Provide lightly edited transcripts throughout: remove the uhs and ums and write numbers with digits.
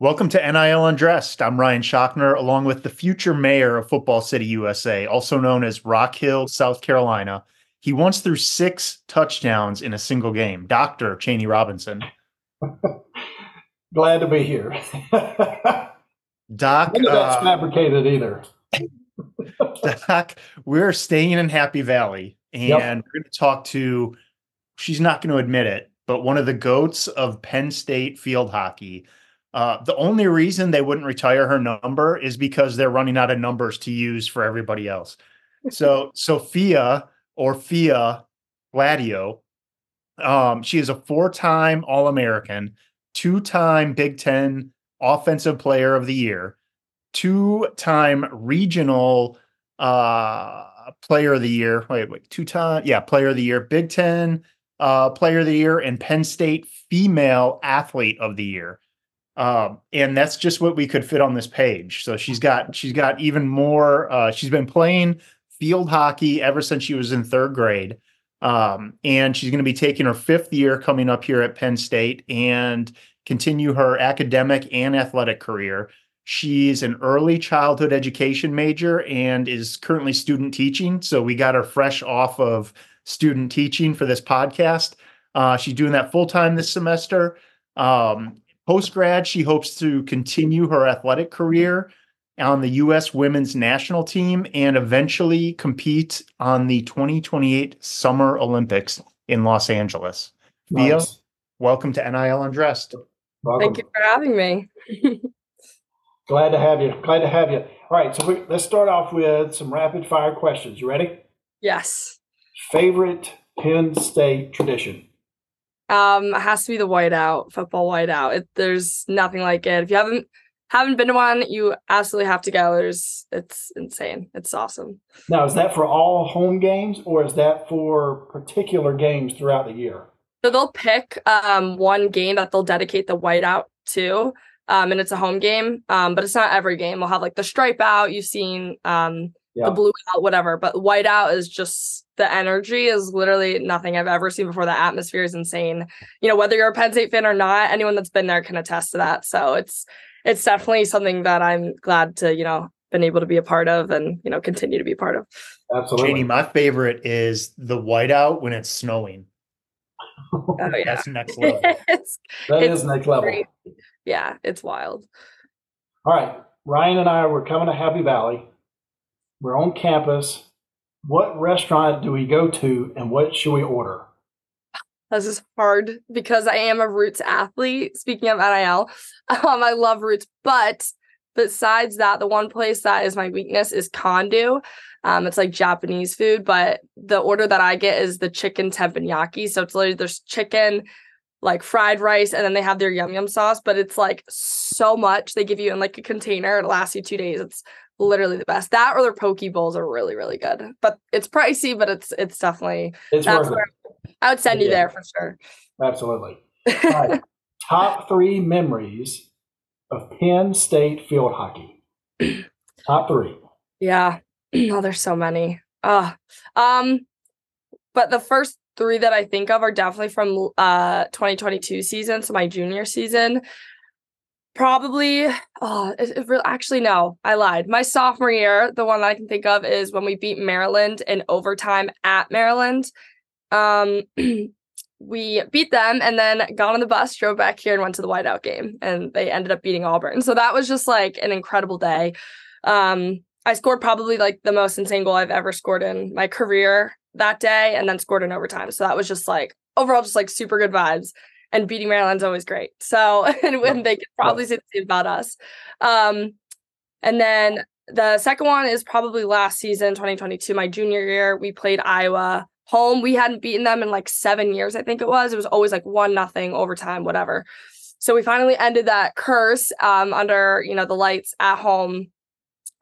Welcome to NIL Undressed. I'm Ryan Schlachner, along with the future mayor of Football City, USA, also known as Rock Hill, South Carolina. He once threw 6 touchdowns in a single game. Dr. Cheney Robinson. Glad to be here. Doc, none of that's fabricated either. Doc, we're staying in Happy Valley, and we're going to talk to, she's not going to admit it, but one of the goats of Penn State field hockey. The only reason they wouldn't retire her number is because they're running out of numbers to use for everybody else. So Fia Gladieux, she is a 4-time All-American, 2-time Big Ten Offensive Player of the Year, 2-time Regional Player of the Year. Player of the Year, Big Ten Player of the Year, and Penn State Female Athlete of the Year. And that's just what we could fit on this page. So she's got even more, she's been playing field hockey ever since she was in 3rd grade. And she's going to be taking her 5th year coming up here at Penn State and continue her academic and athletic career. She's an early childhood education major and is currently student teaching. So we got her fresh off of student teaching for this podcast. She's doing that full-time this semester. Post-grad, she hopes to continue her athletic career on the US women's national team and eventually compete on the 2028 Summer Olympics in Los Angeles. Nice. Fia, welcome to NIL Undressed. Welcome. Thank you for having me. Glad to have you. Glad to have you. All right, so let's start off with some rapid-fire questions. You ready? Yes. Favorite Penn State tradition? It has to be the whiteout, football whiteout. There's nothing like it. If you haven't been to one, you absolutely have to go. It's insane. It's awesome. Now, is that for all home games or is that for particular games throughout the year? So they'll pick one game that they'll dedicate the whiteout to, and it's a home game, but it's not every game. We'll have like the stripe out, you've seen the blue out, whatever, but whiteout is just... the energy is literally nothing I've ever seen before. The atmosphere is insane. You know, whether you're a Penn State fan or not, anyone that's been there can attest to that. So it's definitely something that I'm glad to, you know, been able to be a part of and, you know, continue to be a part of. Absolutely. Janie, my favorite is the whiteout when it's snowing. Oh, yeah. That's next level. That is next level. Yeah, it's wild. All right. Ryan and I, we're coming to Happy Valley. We're on campus. What restaurant do we go to and what should we order? This is hard because I am a Roots athlete. Speaking of NIL, I love Roots. But besides that, the one place that is my weakness is Kondo. It's like Japanese food, but the order that I get is the chicken teppanyaki. So it's literally there's chicken, like fried rice, and then they have their yum-yum sauce. But it's like so much. They give you in like a container. It lasts you 2 days. It's literally the best. That or their poke bowls are really, really good. But it's pricey, but it's definitely worth it. I would send you there for sure. Absolutely. All right. Top 3 memories of Penn State field hockey. Top 3. Yeah. Oh, there's so many. But the first 3 that I think of are definitely from 2022 season, so my junior season. Probably, I lied. My sophomore year, the one that I can think of is when we beat Maryland in overtime at Maryland. We beat them and then got on the bus, drove back here and went to the whiteout game. And they ended up beating Auburn. So that was just like an incredible day. I scored probably like the most insane goal I've ever scored in my career that day and then scored in overtime. So that was just like overall just like super good vibes. And beating Maryland's always great. So, and they could probably say the same about us. And then the second one is probably last season, 2022, my junior year. We played Iowa home. We hadn't beaten them in like 7 years, I think it was. It was always like 1-0, overtime, whatever. So we finally ended that curse under, you know, the lights at home.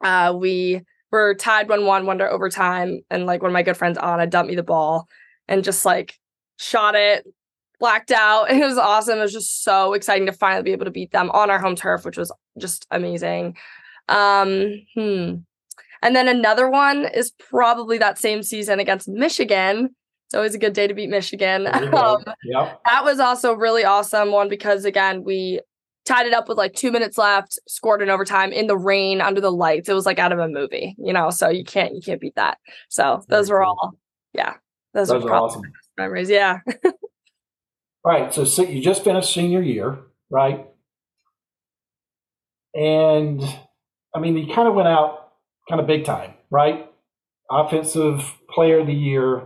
We were tied 1-1, went to overtime. And like one of my good friends, Anna, dumped me the ball and just like shot it. Blacked out. It was awesome. It was just so exciting to finally be able to beat them on our home turf, which was just amazing. And then another one is probably that same season against Michigan. It's always a good day to beat Michigan. That was also really awesome one because, again, we tied it up with like 2 minutes left, scored in overtime in the rain under the lights. It was like out of a movie, you know, so you can't beat that. So those were all, yeah, those were awesome memories. Yeah. All right. So you just finished senior year, right? And I mean, you kind of went out kind of big time, right? Offensive player of the year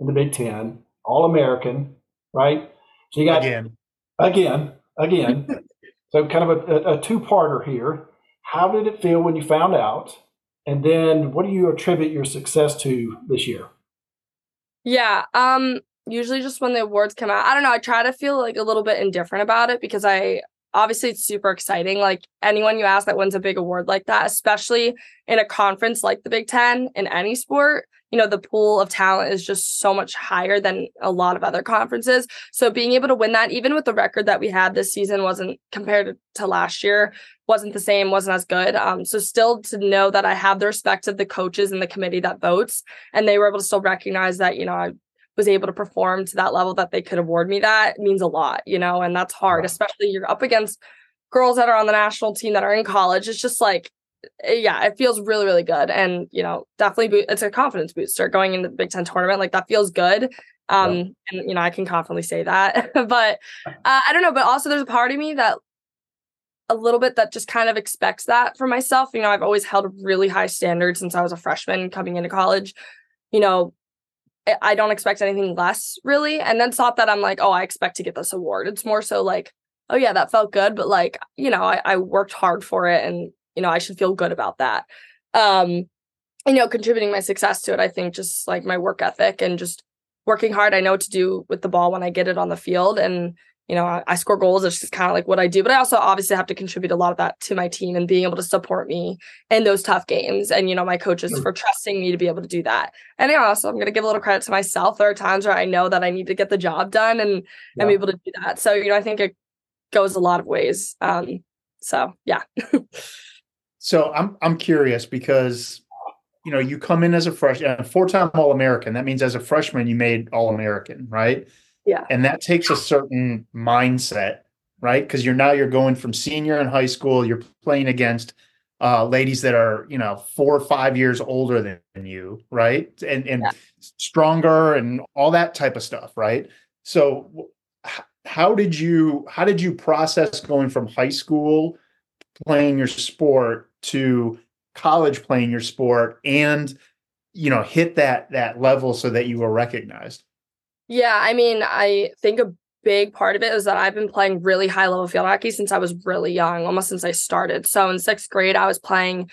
in the Big Ten, All-American, right? So you got again. So kind of a two-parter here. How did it feel when you found out? And then what do you attribute your success to this year? Yeah, usually just when the awards come out, I don't know, I try to feel like a little bit indifferent about it because obviously it's super exciting. Like anyone you ask that wins a big award like that, especially in a conference like the Big Ten in any sport, you know, the pool of talent is just so much higher than a lot of other conferences. So being able to win that, even with the record that we had this season, wasn't compared to last year, wasn't the same, wasn't as good. So still to know that I have the respect of the coaches and the committee that votes, and they were able to still recognize that, you know, I was able to perform to that level that they could award me, that means a lot, you know, and that's hard, especially you're up against girls that are on the national team that are in college. It's just like, yeah, it feels really, really good. And, you know, definitely it's a confidence booster going into the Big Ten tournament. Like that feels good. And, you know, I can confidently say that, but I don't know. But also there's a part of me that a little bit that just kind of expects that for myself. You know, I've always held really high standards since I was a freshman coming into college. You know, I don't expect anything less really. And then it's not that I'm like, oh, I expect to get this award. It's more so like, oh yeah, that felt good. But like, you know, I worked hard for it and, you know, I should feel good about that. You know, contributing my success to it, I think just like my work ethic and just working hard. I know what to do with the ball when I get it on the field. And, you know, I score goals. It's just kind of like what I do. But I also obviously have to contribute a lot of that to my team and being able to support me in those tough games. And, you know, my coaches for trusting me to be able to do that. And I also, I'm going to give a little credit to myself. There are times where I know that I need to get the job done and I'm able to do that. So, you know, I think it goes a lot of ways. So, yeah. So I'm curious because, you know, you come in as a freshman, a four-time All-American. That means as a freshman, you made All-American, right? Yeah. And that takes a certain mindset, right? Because you're going from senior in high school, you're playing against ladies that are, you know, 4 or 5 years older than you, right? And stronger and all that type of stuff, right? So how did you process going from high school playing your sport to college playing your sport and, you know, hit that level so that you were recognized? Yeah, I mean, I think a big part of it is that I've been playing really high level field hockey since I was really young, almost since I started. So in sixth grade, I was playing,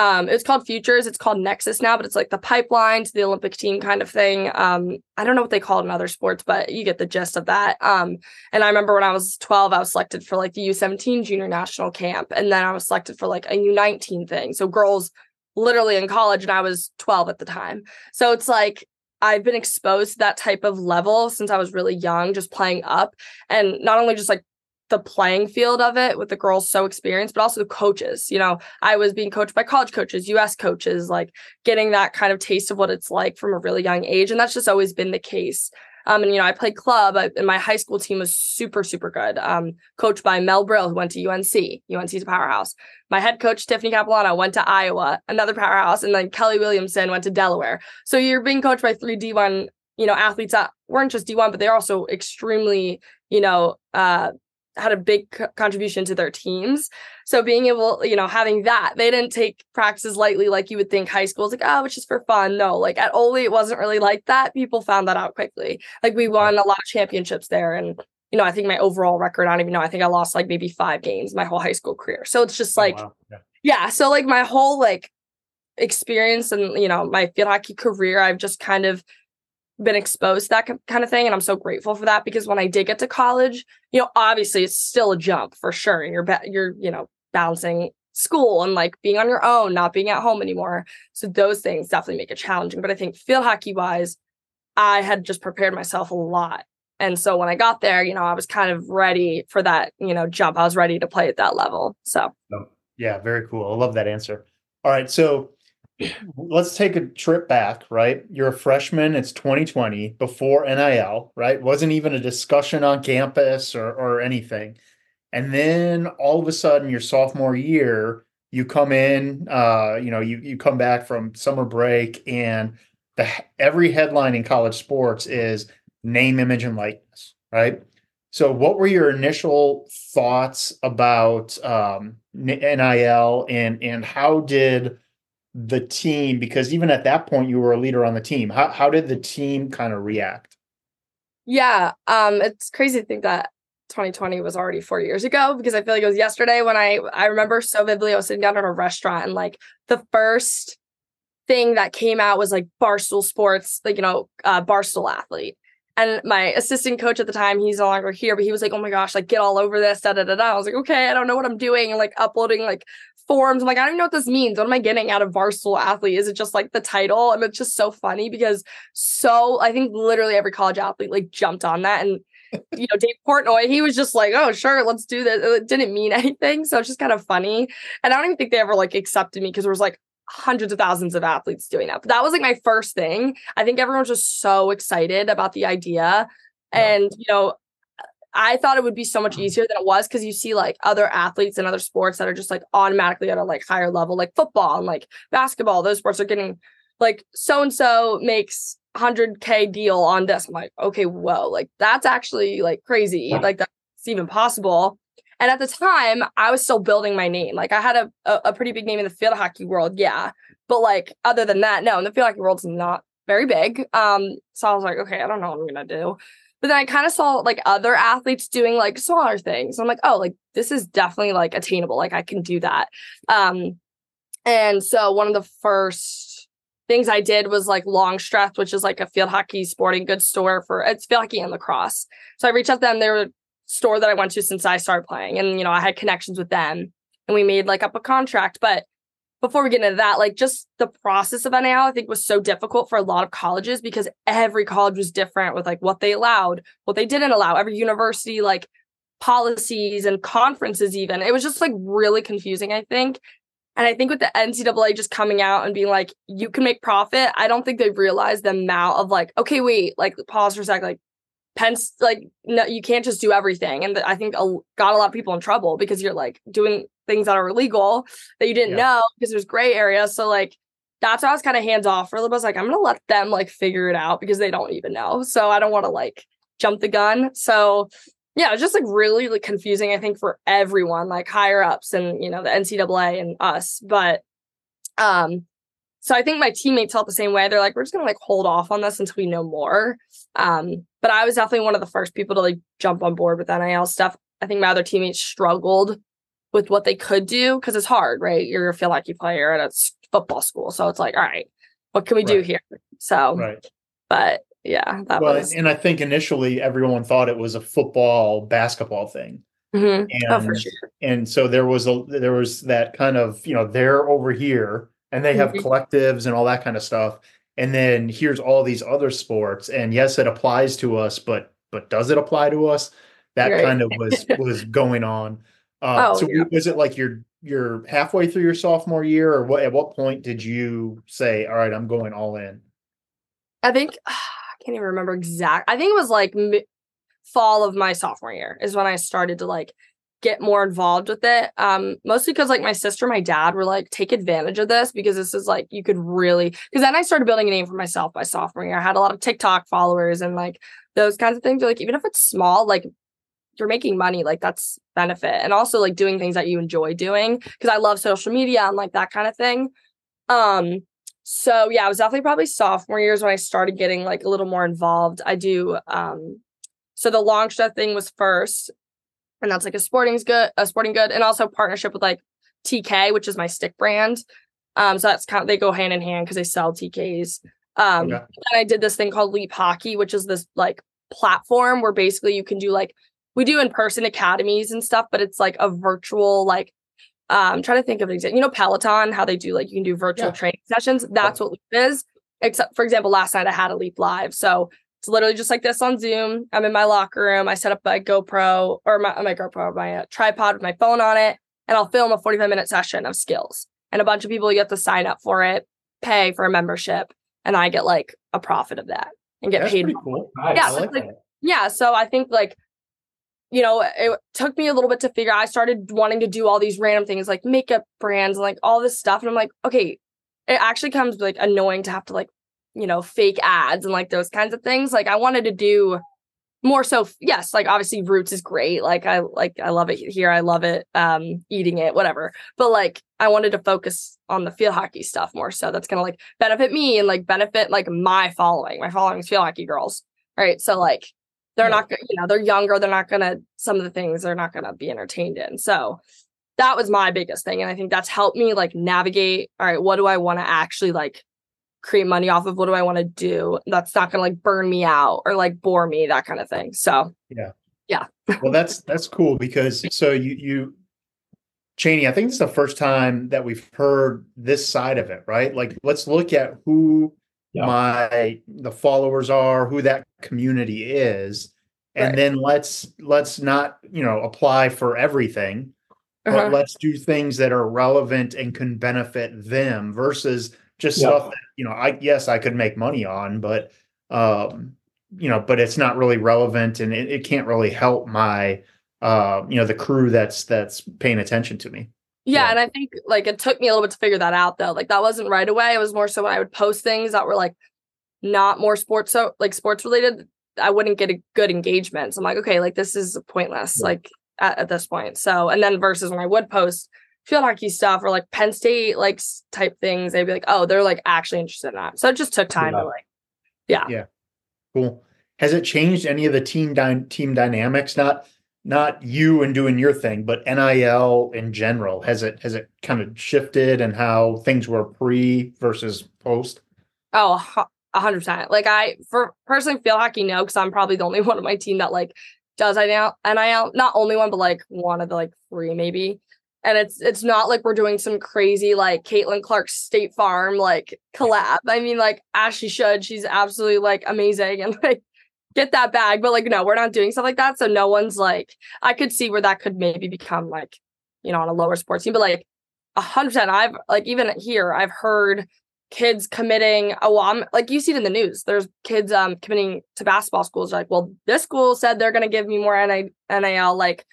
it was called Futures. It's called Nexus now, but it's like the pipeline to the Olympic team kind of thing. I don't know what they call it in other sports, but you get the gist of that. And I remember when I was 12, I was selected for like the U17 junior national camp. And then I was selected for like a U19 thing. So girls literally in college, and I was 12 at the time. So it's like, I've been exposed to that type of level since I was really young, just playing up and not only just like the playing field of it with the girls so experienced, but also the coaches. You know, I was being coached by college coaches, US coaches, like getting that kind of taste of what it's like from a really young age. And that's just always been the case. And, you know, I played club and my high school team was super, super good. Coached by Mel Brill, who went to UNC. UNC's a powerhouse. My head coach, Tiffany Capilano, went to Iowa, another powerhouse. And then Kelly Williamson went to Delaware. So you're being coached by three D1, you know, athletes that weren't just D1, but they're also extremely, you know, had a big contribution to their teams. So being able, you know, having that, they didn't take practices lightly like you would think high school is like, oh, it's just for fun. No, like at Ole, it wasn't really like that. People found that out quickly. Like we won a lot of championships there. And, you know, I think my overall record, I don't even know, I think I lost like maybe 5 games my whole high school career. So it's just like, so like my whole like experience and, you know, my field hockey career, I've just kind of been exposed to that kind of thing. And I'm so grateful for that because when I did get to college, you know, obviously it's still a jump for sure. And you're, you know, balancing school and like being on your own, not being at home anymore. So those things definitely make it challenging. But I think field hockey wise, I had just prepared myself a lot. And so when I got there, you know, I was kind of ready for that, you know, jump. I was ready to play at that level. So. Yeah, very cool. I love that answer. All right. So let's take a trip back, right? You're a freshman. It's 2020 before NIL, right? Wasn't even a discussion on campus or anything. And then all of a sudden, your sophomore year, you come in, you come back from summer break, and every headline in college sports is name, image, and likeness, right? So what were your initial thoughts about NIL and how did the team, because even at that point, you were a leader on the team. How did the team kind of react? Yeah, it's crazy to think that 2020 was already 4 years ago, because I feel like it was yesterday when I remember so vividly, I was sitting down at a restaurant and like the first thing that came out was like Barstool Sports, like, Barstool athlete. And my assistant coach at the time, he's no longer here, but he was like, oh my gosh, like get all over this, da da da da. I was like, okay, I don't know what I'm doing. And like uploading like forms. I'm like, I don't even know what this means. What am I getting out of Barstool athlete? Is it just like the title? And it's just so funny because I think literally every college athlete like jumped on that. And Dave Portnoy, he was just like, oh, sure, let's do this. It didn't mean anything. So it's just kind of funny. And I don't even think they ever like accepted me because there was like hundreds of thousands of athletes doing that. But that was like my first thing. I think everyone was just so excited about the idea. Yeah. And, I thought it would be so much easier than it was because you see like other athletes in other sports that are just like automatically at a like higher level, like football and like basketball. Those sports are getting like so-and-so makes 100K deal on this. I'm like, okay, whoa, like that's actually like crazy. Like that's even possible. And at the time I was still building my name. Like I had a pretty big name in the field hockey world. Yeah. But like, other than that, no, and the field hockey world's not very big. So I was like, okay, I don't know what I'm going to do. But then I kind of saw like other athletes doing like smaller things. I'm like, oh, like this is definitely like attainable. Like I can do that. And so one of the first things I did was like Longstreth, which is like a field hockey sporting goods store for it's field hockey and lacrosse. So I reached out to them. They were a store that I went to since I started playing, and I had connections with them, and we made like up a contract. But before we get into that, like just the process of NIL, I think was so difficult for a lot of colleges because every college was different with like what they allowed, what they didn't allow, every university like policies and conferences even. It was just like really confusing, I think. And I think with the NCAA just coming out and being like, you can make profit, I don't think they realized the amount of like, okay, wait, like pause for a sec, like Penn, like no, you can't just do everything. And I think got a lot of people in trouble because you're like doing things that are illegal that you didn't know because there's gray areas. So like, that's why I was kind of hands off for a little bit. I was like, I'm going to let them like figure it out because they don't even know. So I don't want to like jump the gun. So yeah, it was just like really like confusing, I think, for everyone, like higher ups and, the NCAA and us. But so I think my teammates felt the same way. They're like, we're just going to like hold off on this until we know more. But I was definitely one of the first people to like jump on board with NIL stuff. I think my other teammates struggled with what they could do because it's hard, right? You're a field hockey player at a football school. So it's like, all right, what can we do here? So, but yeah, that was. And I think initially everyone thought it was a football, basketball thing. Mm-hmm. And for sure. And so there was that kind of, they're over here and they have collectives and all that kind of stuff. And then here's all these other sports. And yes, it applies to us, but does it apply to us? That kind of was going on. Was it like you're halfway through your sophomore year, or what? At what point did you say, all right, I'm going all in? I think I can't even remember exact. I think it was like fall of my sophomore year is when I started to like get more involved with it. Mostly because like my sister and my dad were like, take advantage of this because this is like, you could really, because then I started building a name for myself by sophomore year. I had a lot of TikTok followers and like those kinds of things. They're like, even if it's small, like you're making money, like that's benefit. And also like doing things that you enjoy doing, because I love social media and like that kind of thing. So yeah, it was definitely probably sophomore years when I started getting like a little more involved. I do. So the Longstreth thing was first, and that's like a sporting good, and also partnership with like TK, which is my stick brand. So that's kind of, they go hand in hand because they sell TKs. And I did this thing called Leap Hockey, which is this like platform where basically you can do like, we do in-person academies and stuff, but it's like a virtual, like, I'm trying to think of an example, Peloton, how they do, like, you can do virtual training sessions. That's what Leap is. Except, for example, last night I had a Leap Live. So it's literally just like this on Zoom. I'm in my locker room. I set up my GoPro or my tripod with my phone on it, and I'll film a 45-minute session of skills. And a bunch of people, you have to sign up for it, pay for a membership, and I get, like, a profit of that and get paid. That's pretty cool. Nice. Yeah, so I think, like, you know, it took me a little bit to figure out. I started wanting to do all these random things like makeup brands and like all this stuff. And I'm like, okay, it actually comes like annoying to have to like, you know, fake ads and like those kinds of things. Like I wanted to do more so. Yes. Like obviously Roots is great. Like I love it here. I love it. Eating it, whatever. But like, I wanted to focus on the field hockey stuff more. So that's going to like benefit me and like benefit like my following. My following is field hockey girls. Right. So like, they're not going to, you know, they're younger. They're not going to, some of the things they're not going to be entertained in. So that was my biggest thing. And I think that's helped me like navigate. All right. What do I want to actually like create money off of? What do I want to do that's not going to like burn me out or like bore me, that kind of thing. So, yeah. Well, that's cool because so you, Cheney, I think this is the first time that we've heard this side of it, right? Like let's look at who the followers are, who that community is, and then let's not, you know, apply for everything, but let's do things that are relevant and can benefit them versus just stuff that, you know, I could make money on, but you know, but it's not really relevant and it can't really help my you know, the crew that's paying attention to me. Yeah. And I think like it took me a little bit to figure that out though. Like that wasn't right away. It was more so when I would post things that were like not more sports, so like sports related, I wouldn't get a good engagement. So I'm like, okay, like this is pointless, like at this point. So, and then versus when I would post field hockey stuff or like Penn State, like type things, they'd be like, oh, they're like actually interested in that. So it just took time to like, Yeah. Cool. Has it changed any of the team dynamics? Not you and doing your thing, but NIL in general, has it kind of shifted and how things were pre versus post? Oh, 100%. Like I personally feel hockey, no, because I'm probably the only one on my team that like does NIL, not only one, but like one of the like three maybe. And it's not like we're doing some crazy, like Caitlin Clark State Farm, like collab. I mean, like as she should, she's absolutely like amazing. And like, get that bag, but like, no, we're not doing stuff like that. So no one's like, I could see where that could maybe become like, you know, on a lower sports team, but like 100%. I've like, even here, I've heard kids committing. Oh, I'm like, you see it in the news. There's kids committing to basketball schools. They're like, well, this school said they're going to give me more NIL, like,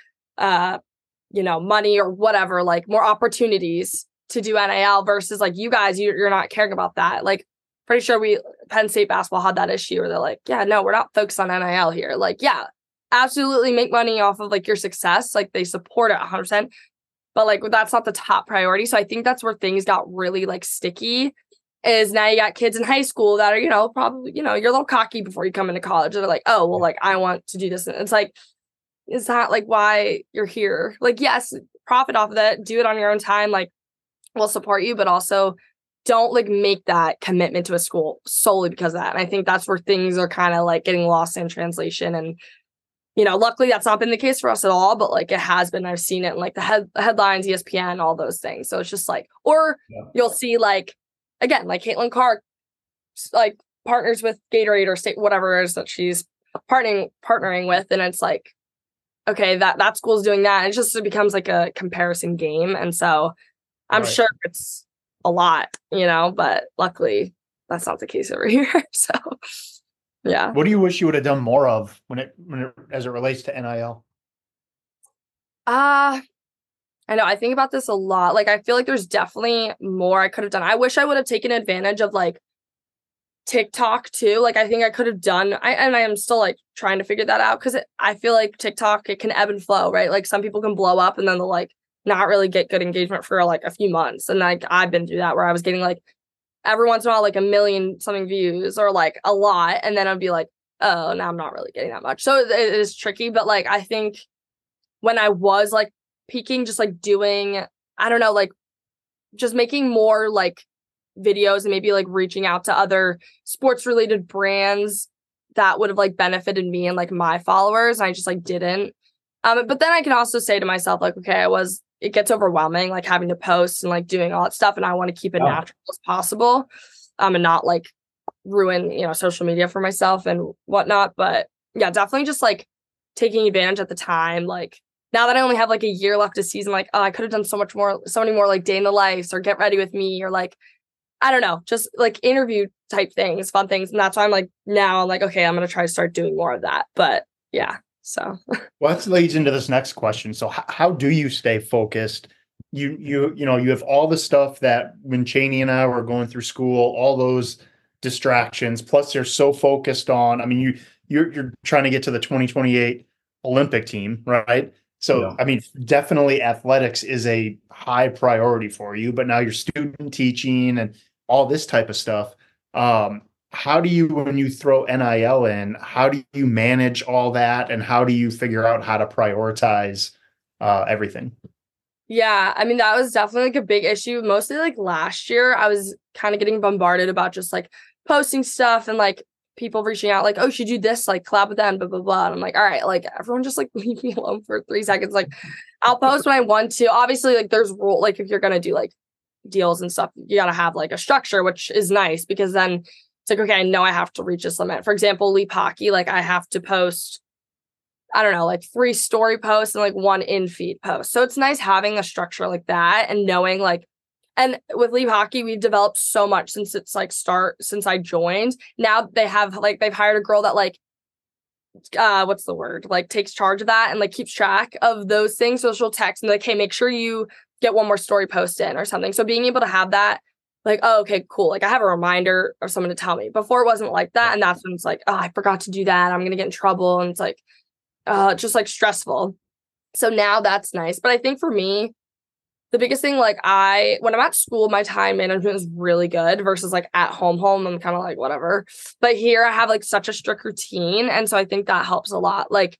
you know, money or whatever, like more opportunities to do NIL versus like you guys, you're not caring about that. Like, pretty sure Penn State basketball had that issue where they're like, yeah, no, we're not focused on NIL here. Like, yeah, absolutely make money off of like your success. Like they support it 100%, but like, that's not the top priority. So I think that's where things got really like sticky is now you got kids in high school that are, you know, probably, you know, you're a little cocky before you come into college. They're like, oh, well, like I want to do this. And it's like, is that like why you're here? Like, yes, profit off of that. Do it on your own time. Like we'll support you, but also don't like make that commitment to a school solely because of that. And I think that's where things are kind of like getting lost in translation. And, you know, luckily that's not been the case for us at all, but like it has been, I've seen it in like the headlines, ESPN, all those things. So it's just like, or you'll see like, again, like Caitlin Clark, like partners with Gatorade or State, whatever it is that she's partnering with. And it's like, okay, that school's doing that. And it becomes like a comparison game. And so I'm sure it's a lot, you know, but luckily that's not the case over here. So yeah. What do you wish you would have done more of when it as it relates to NIL? I know I think about this a lot. Like I feel like there's definitely more I could have done. I wish I would have taken advantage of like TikTok too. Like I think I could have done, and I am still like trying to figure that out because I feel like TikTok, it can ebb and flow, right? Like some people can blow up and then they'll like not really get good engagement for like a few months. And like, I've been through that where I was getting like every once in a while, like 1 million something views or like a lot. And then I'd be like, oh, now I'm not really getting that much. So it is tricky. But like, I think when I was like peaking, just like doing, I don't know, like just making more like videos and maybe like reaching out to other sports related brands that would have like benefited me and like my followers. And I just like didn't. But then I can also say to myself, like, okay, it gets overwhelming, like having to post and like doing all that stuff. And I want to keep it natural as possible and not like ruin, you know, social media for myself and whatnot. But yeah, definitely just like taking advantage at the time. Like now that I only have like a year left of season, like, oh, I could have done so much more, so many more like day in the life or get ready with me or like, I don't know, just like interview type things, fun things. And that's why I'm like, now I'm like, okay, I'm going to try to start doing more of that. But yeah. So well, that leads into this next question. So how do you stay focused? You know, you have all the stuff that when Cheney and I were going through school, all those distractions, plus they're so focused on, I mean, you're trying to get to the 2028 Olympic team, right? So, yeah. I mean, definitely athletics is a high priority for you, but now you're student teaching and all this type of stuff. How do you, when you throw NIL in, how do you manage all that? And how do you figure out how to prioritize everything? Yeah, I mean, that was definitely like a big issue. Mostly like last year, I was kind of getting bombarded about just like posting stuff and like people reaching out like, oh, should you do this? Like collab with them, blah, blah, blah. And I'm like, all right, like everyone just like leave me alone for 3 seconds. Like I'll post when I want to. Obviously, like there's rule, like if you're going to do like deals and stuff, you got to have like a structure, which is nice because then it's like, okay, I know I have to reach this limit. For example, Leap Hockey, like I have to post, I don't know, like 3 story posts and like 1 in-feed post. So it's nice having a structure like that and knowing like, and with Leap Hockey, we've developed so much since it's like since I joined. Now they have like, they've hired a girl that like, what's the word? Like takes charge of that and like keeps track of those things. So she'll text and like, hey, make sure you get 1 more story post in or something. So being able to have that, like, oh, okay, cool. Like I have a reminder of someone to tell me. Before it wasn't like that. And that's when it's like, oh, I forgot to do that. I'm going to get in trouble. And it's like, just like stressful. So now that's nice. But I think for me, the biggest thing, like when I'm at school, my time management is really good versus like at home, I'm kind of like, whatever. But here I have like such a strict routine. And so I think that helps a lot. Like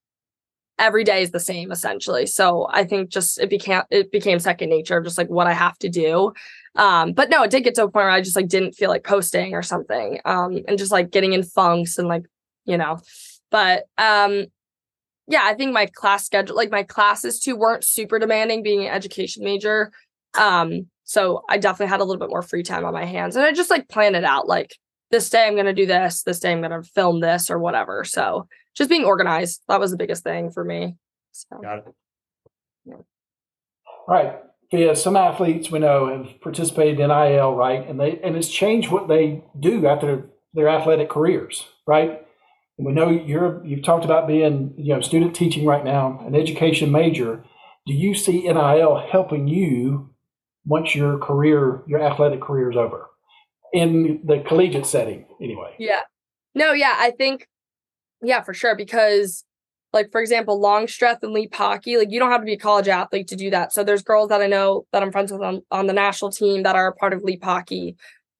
every day is the same essentially. So I think just, it became second nature of just like what I have to do. But no, it did get to a point where I just like, didn't feel like posting or something. And just like getting in funks and like, you know, but, yeah, I think my class schedule, like my classes too, weren't super demanding being an education major. So I definitely had a little bit more free time on my hands and I just like planned it out. Like this day I'm going to do this day I'm going to film this or whatever. So just being organized. That was the biggest thing for me. So. Got it. Yeah. All right. Fia, some athletes we know have participated in NIL, right? And it's changed what they do after their athletic careers, right? We know you've talked about being, you know, student teaching right now, an education major. Do you see NIL helping you once your career, your athletic career is over in the collegiate setting anyway? Yeah. No, yeah, I think, yeah, for sure. Because like, for example, Longstreth and Leap Hockey, like you don't have to be a college athlete to do that. So there's girls that I know that I'm friends with on the national team that are part of Leap Hockey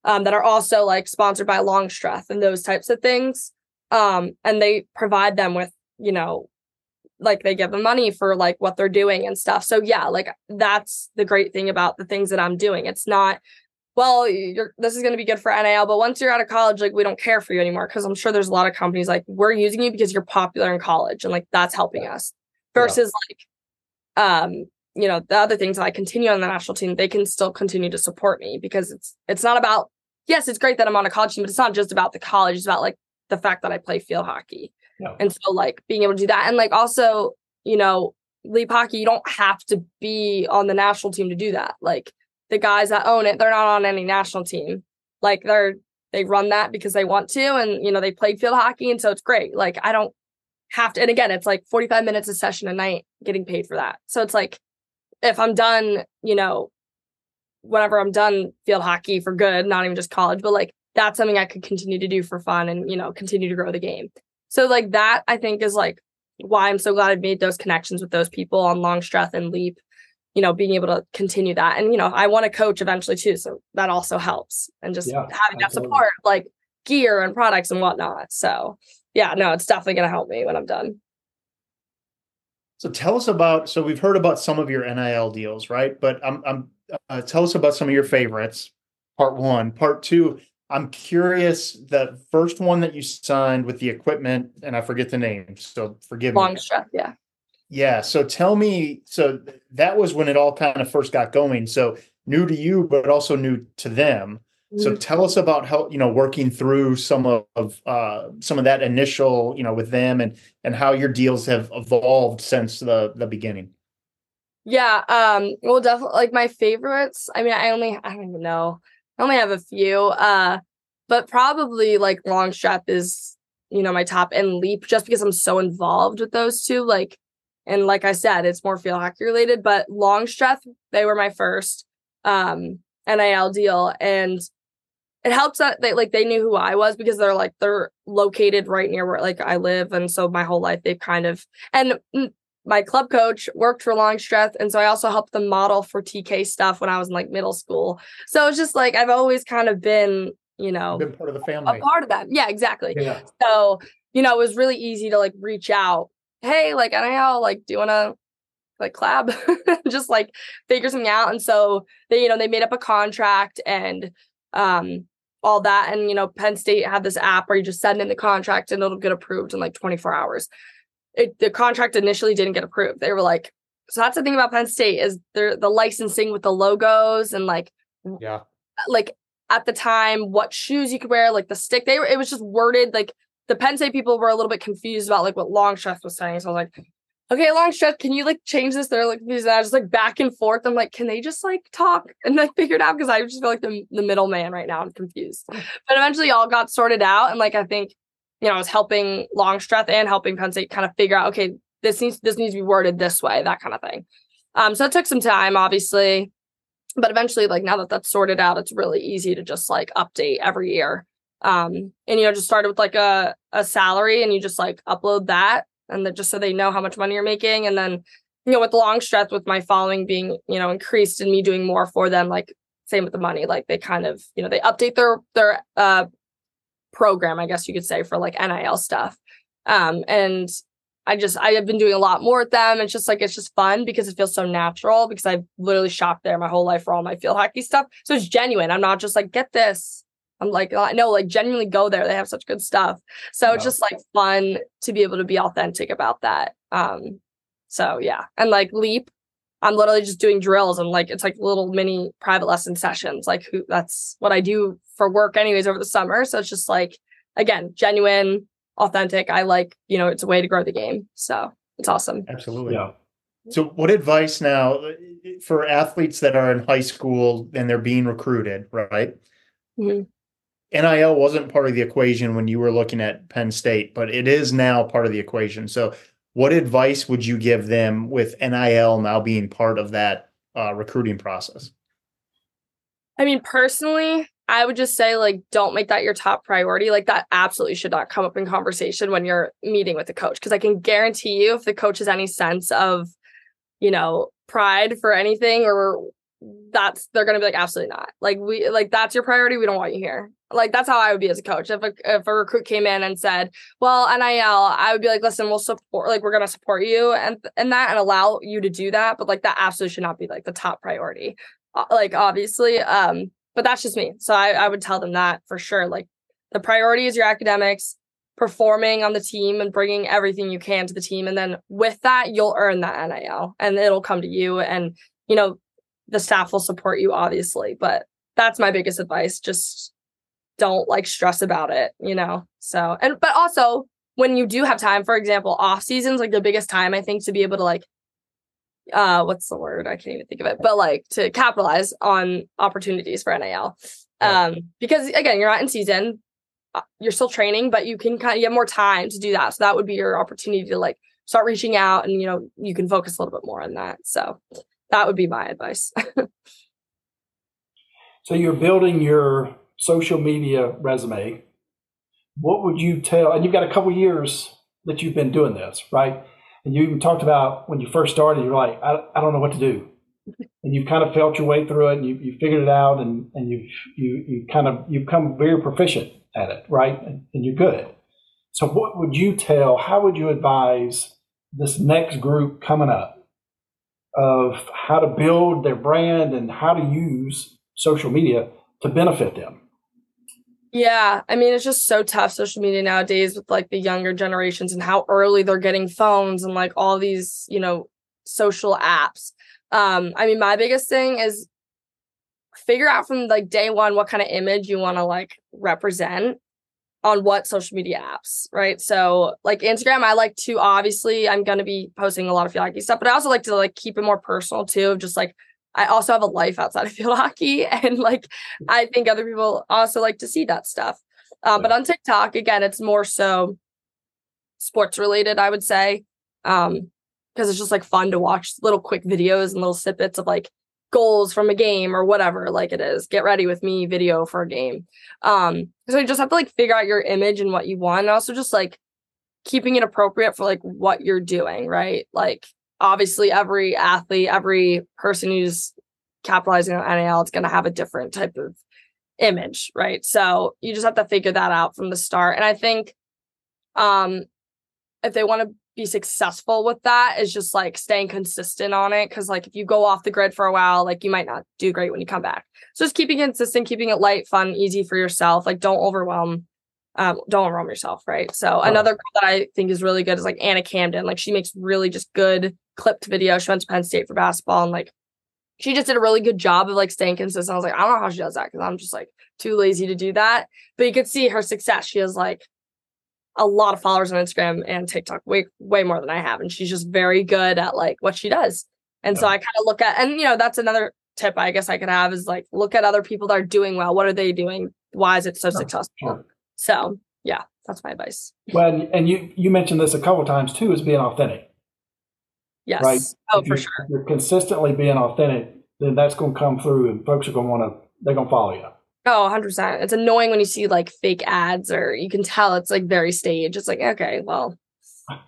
that are also like sponsored by Longstreth and those types of things. And they provide them with, you know, like they give them money for like what they're doing and stuff. So yeah, like that's the great thing about the things that I'm doing. It's not, well, this is going to be good for NIL, but once you're out of college, like we don't care for you anymore. Cause I'm sure there's a lot of companies like we're using you because you're popular in college and like that's helping us versus like, you know, the other things that I continue on the national team, they can still continue to support me because it's not about, yes, it's great that I'm on a college team, but it's not just about the college. It's about like, the fact that I play field hockey. No. And so like being able to do that. And like, also, you know, Leap Hockey, you don't have to be on the national team to do that. Like the guys that own it, they're not on any national team. Like they run that because they want to, and you know, they played field hockey. And so it's great. Like I don't have to, and again, it's like 45 minutes a session a night getting paid for that. So it's like, if I'm done, you know, whenever I'm done field hockey for good, not even just college, but like, that's something I could continue to do for fun and, you know, continue to grow the game. So like that, I think is like why I'm so glad I've made those connections with those people on Longstreth and Leap, you know, being able to continue that. And, you know, I want to coach eventually too. So that also helps. And just having that support, like gear and products and whatnot. So yeah, no, it's definitely going to help me when I'm done. So tell us about, so we've heard about some of your NIL deals, right? But tell us about some of your favorites. Part one, part two. I'm curious, the first one that you signed with the equipment, and I forget the name, so forgive me. Longstreth, yeah. Yeah, so tell me, so that was when it all kind of first got going. So new to you, but also new to them. Mm-hmm. So tell us about how, you know, working through some of that initial, you know, with them and how your deals have evolved since the beginning. Yeah, well, definitely, like my favorites, I mean, I don't even know. I only have a few, but probably like Longstreth is you know, my top and Leap, just because I'm so involved with those two. Like, and like I said, it's more field hockey related, but Longstreth, they were my first NIL deal. And it helps that they, like, they knew who I was, because they're like, they're located right near where like I live. And so my whole life, they've kind of, and my club coach worked for Longstreth. And so I also helped them model for TK stuff when I was in like middle school. So it's just like, I've always kind of been, you know, been part of the family, a part of that. Yeah, exactly. Yeah. So, you know, it was really easy to like reach out. Hey, like, I don't know, like, do you want to like collab? Just like figure something out. And so they, you know, they made up a contract and all that. And, you know, Penn State had this app where you just send in the contract and it'll get approved in like 24 hours. The contract initially didn't get approved. They were like, so that's the thing about Penn State is the licensing with the logos and like, yeah, like at the time, what shoes you could wear, like the stick, it was just worded. Like the Penn State people were a little bit confused about like what Longstreth was saying. So I was like, okay, Longstreth, can you like change this? They're like, confused. And I was just like back and forth. I'm like, can they just like talk and like figure it out? Cause I just feel like the middleman right now. I'm confused, but eventually all got sorted out. And like, I think, you know, I was helping Longstreth and helping Penn State kind of figure out, okay, this needs to be worded this way, that kind of thing. So it took some time, obviously, but eventually, like now that that's sorted out, it's really easy to just like update every year. And, you know, just started with like a salary and you just like upload that and then just so they know how much money you're making. And then, you know, with Longstreth, with my following being, you know, increased and me doing more for them, like same with the money, like they kind of, you know, they update their program, I guess you could say, for like NIL stuff. And I have been doing a lot more with them. It's just like, it's just fun because it feels so natural because I've literally shopped there my whole life for all my field hockey stuff. So it's genuine. I'm not just like, get this. I'm like, no, like genuinely go there. They have such good stuff. So it's just like fun to be able to be authentic about that. So yeah. And like Leap, I'm literally just doing drills and like, it's like little mini private lesson sessions. Like that's what I do for work anyways over the summer. So it's just like, again, genuine, authentic. I like, you know, it's a way to grow the game. So it's awesome. Absolutely. Yeah. So what advice now for athletes that are in high school and they're being recruited, right? Mm-hmm. NIL wasn't part of the equation when you were looking at Penn State, but it is now part of the equation. So what advice would you give them with NIL now being part of that recruiting process? I mean, personally, I would just say, like, don't make that your top priority. Like, that absolutely should not come up in conversation when you're meeting with the coach. Because I can guarantee you, if the coach has any sense of, you know, pride for anything, or they're going to be like, absolutely not. Like, that's your priority. We don't want you here. Like, that's how I would be as a coach. If a recruit came in and said, well, NIL, I would be like, listen, we'll support, like, we're going to support you and that and allow you to do that. But like, that absolutely should not be like the top priority. Like, obviously, but that's just me. So I would tell them that for sure. Like, the priority is your academics, performing on the team and bringing everything you can to the team. And then with that, you'll earn that NIL and it'll come to you. And, you know, the staff will support you, obviously, but that's my biggest advice. Just don't like stress about it, you know? So, but also when you do have time, for example, off seasons, like the biggest time I think to be able to like, what's the word? I can't even think of it, but like to capitalize on opportunities for NIL. Because again, you're not in season, you're still training, but you can you have more time to do that. So that would be your opportunity to like start reaching out and, you know, you can focus a little bit more on that. So that would be my advice. So you're building your social media resume. What would you tell, and you've got a couple of years that you've been doing this, right? And you even talked about when you first started, you're like, I don't know what to do. And you've kind of felt your way through it and you figured it out and you've become very proficient at it, right? And you're good. So what would you tell, how would you advise this next group coming up of how to build their brand and how to use social media to benefit them? Yeah. I mean, it's just so tough, social media nowadays, with like the younger generations and how early they're getting phones and like all these, you know, social apps. I mean, my biggest thing is figure out from like day one what kind of image you want to like represent on what social media apps, right? So like Instagram, I like to, obviously I'm going to be posting a lot of field hockey stuff, but I also like to like keep it more personal too. Just like, I also have a life outside of field hockey and like, I think other people also like to see that stuff. But on TikTok, again, it's more so sports related, I would say, because it's just like fun to watch little quick videos and little snippets of like goals from a game or whatever. Like it is get ready with me video for a game. So you just have to like figure out your image and what you want. And also just like keeping it appropriate for like what you're doing, right? Like obviously every athlete, every person who's capitalizing on NIL, it's going to have a different type of image, right? So you just have to figure that out from the start. And I think if they want to be successful with that, is just like staying consistent on it. Cause like if you go off the grid for a while, like you might not do great when you come back. So just keeping consistent, keeping it light, fun, easy for yourself. Like don't overwhelm yourself. Right. So another girl that I think is really good is like Anna Camden. Like she makes really just good clipped videos. She went to Penn State for basketball and like she just did a really good job of like staying consistent. I was like, I don't know how she does that because I'm just like too lazy to do that. But you could see her success. She has like a lot of followers on Instagram and TikTok, way more than I have. And she's just very good at like what she does. And so I kind of look at, and you know, that's another tip I guess I could have is like, look at other people that are doing well. What are they doing? Why is it so successful? So yeah, that's my advice. Well, and you mentioned this a couple of times too, is being authentic. Yes. Right? Oh, for sure. If you're consistently being authentic, then that's going to come through and folks are going to they're going to follow you. Oh, 100%. It's annoying when you see like fake ads or you can tell it's like very staged. It's like, okay, well,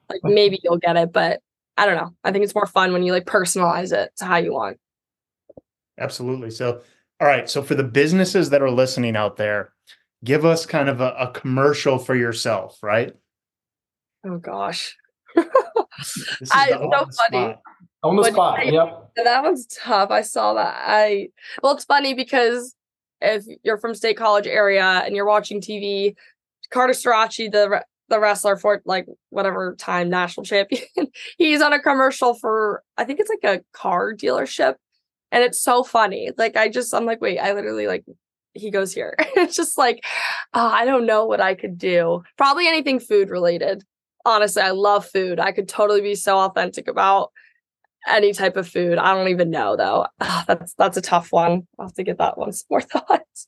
like maybe you'll get it, but I don't know. I think it's more fun when you like personalize it to how you want. Absolutely. So, all right. So for the businesses that are listening out there, give us kind of a commercial for yourself, right? Oh gosh. It's so funny. On the spot. Yep. That one's tough. I saw that. Well, it's funny because if you're from State College area and you're watching TV, Carter Sirachi, the wrestler for like whatever time national champion, he's on a commercial for, I think it's like a car dealership. And it's so funny. Like, I'm like, wait, I literally like, he goes here. It's just like, oh, I don't know what I could do. Probably anything food related. Honestly, I love food. I could totally be so authentic about any type of food. I don't even know though. Oh, that's a tough one. I'll have to get that one some more thoughts.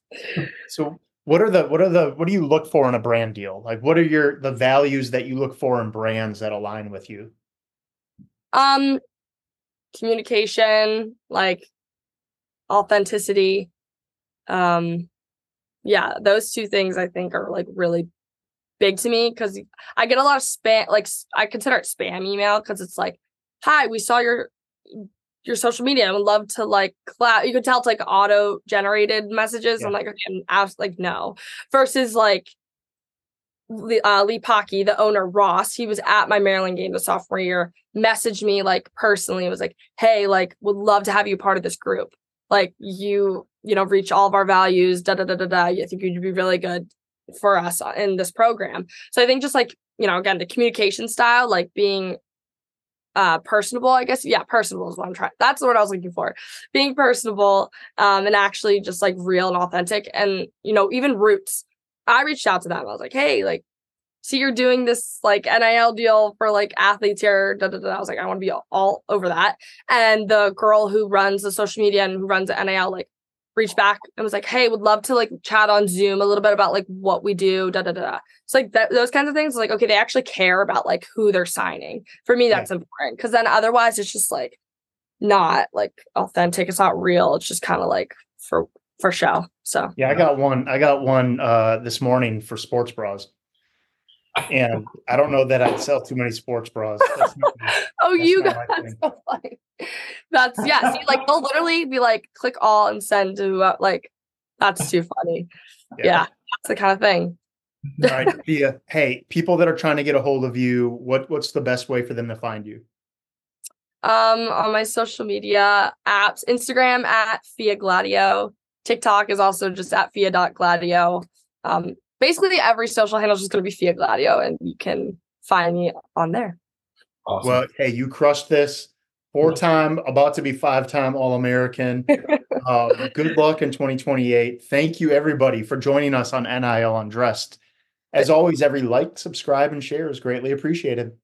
So what do you look for in a brand deal? Like what are the values that you look for in brands that align with you? Communication, like authenticity. Yeah, those two things I think are like really big to me because I get a lot of spam, like I consider it spam email because it's like, hi, we saw your social media. I would love to like collab. You could tell it's like auto generated messages. Yeah. I'm like, okay, I'm like, no. Versus like Leap Hockey, the owner Ross, he was at my Maryland game the sophomore year, messaged me like personally. It was like, hey, like would love to have you part of this group. Like you know, reach all of our values. I think you'd be really good for us in this program. So I think just like, you know, again, the communication style, like being personable, I guess. Yeah, personable is what I'm trying. That's the word I was looking for. Being personable and actually just like real and authentic. And, you know, even Roots, I reached out to them. I was like, hey, like, see, you're doing this like NIL deal for like athletes here. I was like, I want to be all over that. And the girl who runs the social media and who runs the NIL, like, reached back and was like, hey, would love to like chat on Zoom a little bit about like what we do. It's like those kinds of things. Like, okay, they actually care about like who they're signing. For me, that's important because then otherwise it's just like not like authentic. It's not real. It's just kind of like for show. So yeah, I got one this morning for sports bras. And I don't know that I'd sell too many sports bras. You guys, so funny. That's see, like they'll literally be like, click all and send to like, that's too funny. Yeah, that's the kind of thing. All right, Fia. Hey, people that are trying to get a hold of you, what's the best way for them to find you? On my social media apps, Instagram at Fia Gladieux. TikTok is also just at Fia.Gladieux. Basically, every social handle is just going to be Fia Gladieux, and you can find me on there. Awesome. Well, hey, you crushed this. 4-time, about to be 5-time All-American. Good luck in 2028. Thank you, everybody, for joining us on NIL Undressed. As always, every like, subscribe, and share is greatly appreciated.